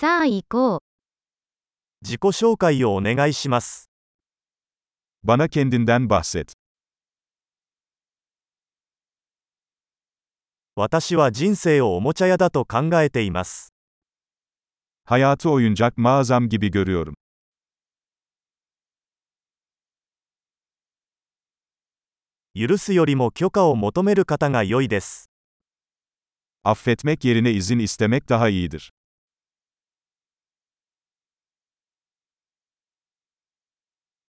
さあ行こう。自己紹介をお願いします。Bana kendinden bahset。私は人生をおもちゃ屋だと考えています。Hayatı oyuncak mağazam gibi görüyorum。許すよりも許可を求める方が良いです。Affetmek yerine izin istemek daha iyidir。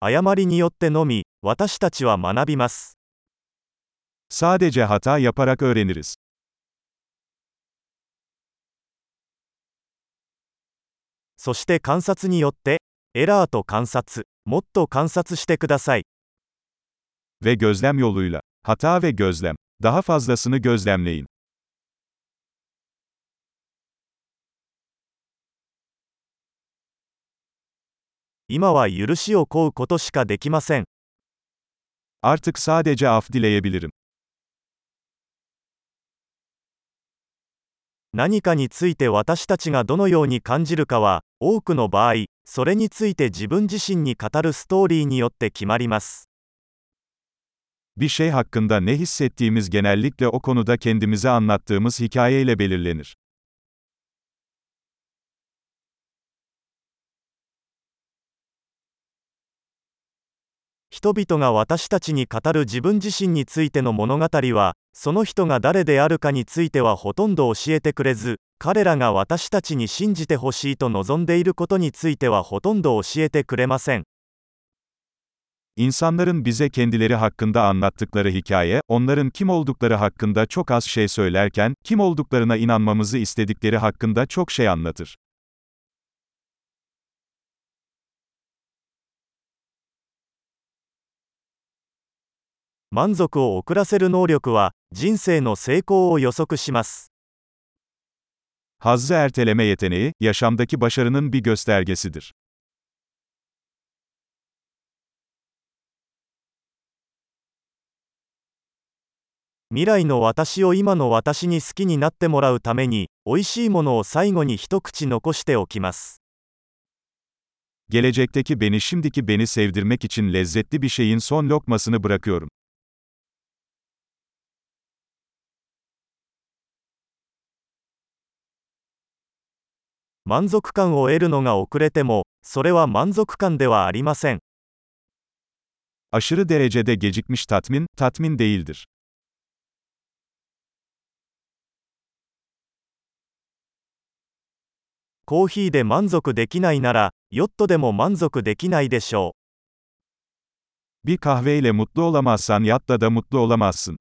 誤りによってのみ、私たちは学びます。Sadece hata yaparak öğreniriz。そして観察によって、エラーと観察、もっと観察してください。Ve gözlem yoluyla, hata ve gözlem, daha fazlasını gözlemleyin. Artık sadece af dileyebilirim. Bir şey hakkında ne hissettiğimiz genellikle o konuda kendimize anlattığımız hikayeyle belirlenir. İnsanların bize kendileri hakkında anlattıkları hikaye, onların kim oldukları hakkında çok az şey söylerken, kim olduklarına inanmamızı istedikleri hakkında çok şey anlatır. Hazzı erteleme yeteneği, yaşamdaki başarının bir göstergesidir. Gelecekteki beni şimdiki beni sevdirmek için lezzetli bir şeyin son lokmasını bırakıyorum. Aşırı derecede gecikmiş tatmin, tatmin değildir. コーヒーで満足できないなら、ヨットでも満足できないでしょう。Bir kahveyle mutlu olamazsan yatta da mutlu olamazsın.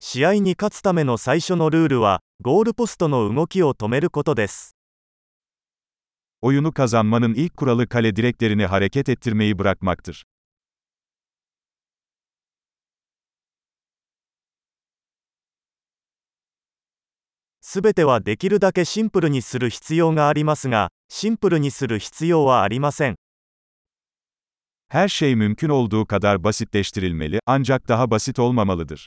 試合に勝つための最初のルールは、ゴールポストの動きを止めることです。Oyunu kazanmanın ilk kuralı kale direklerini hareket ettirmeyi bırakmaktır. すべてはできるだけシンプルにする必要がありますが、シンプルにする必要はありません。Her şey mümkün olduğu kadar basitleştirilmeli, ancak daha basit olmamalıdır.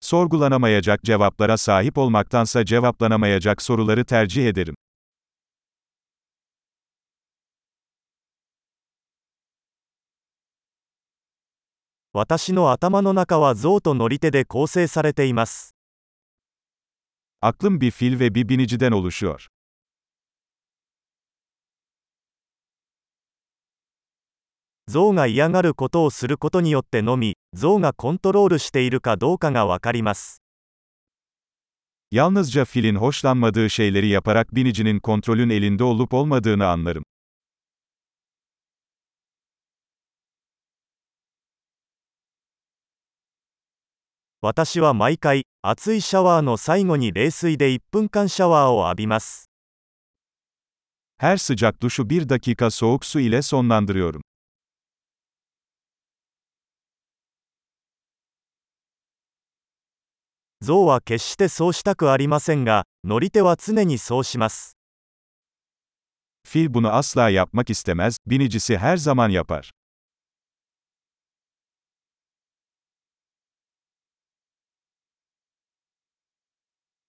Sorgulanamayacak cevaplara sahip olmaktansa cevaplanamayacak soruları tercih ederim. Aklım bir fil ve bir biniciden oluşuyor. Yalnızca filin hoşlanmadığı şeyleri yaparak binicinin kontrolün elinde olup olmadığını anlarım. Her sıcak duşu bir dakika soğuk su ile sonlandırıyorum. 象は決してそうしたくありませんが、乗り手は常にそうします。Fil bunu asla yapmak istemez, binicisi her zaman yapar.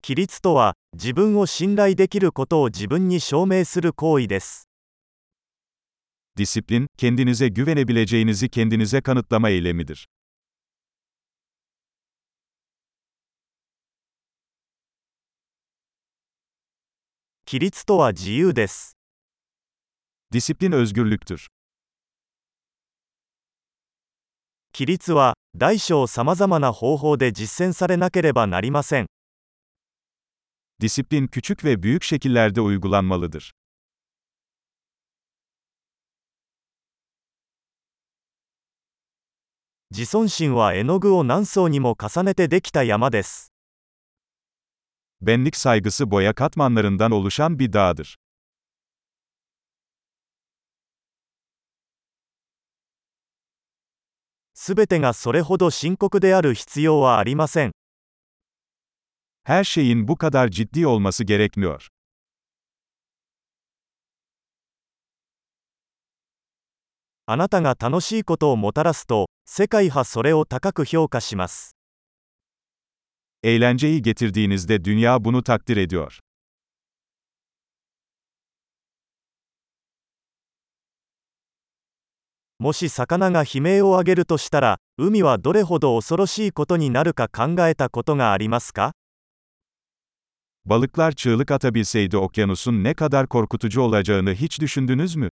規律とは、自分を信頼できることを自分に証明する行為です。Disiplin, kendinize güvenebileceğinizi kendinize kanıtlama eylemidir. 規律とは自由です。Disiplin özgürlüktür. 規律は、大小さまざまな方法で実践されなければなりません。Disiplin küçük ve büyük şekillerde uygulanmalıdır. 自尊心は絵の具を何層にも重ねてできた山です。Benlik saygısı boya katmanlarından oluşan bir dağdır. すべてがそれほど深刻である必要はありません。Her şeyin bu kadar ciddi olması gerekmiyor. あなたが楽しいことをもたらすと、世界はそれを高く評価します。Eğlenceyi getirdiğinizde dünya bunu takdir ediyor. もし魚が悲鳴を上げるとしたら、海はどれほど恐ろしいことになるか考えたことがありますか？Balıklar çığlık atabilseydi okyanusun ne kadar korkutucu olacağını hiç düşündünüz mü?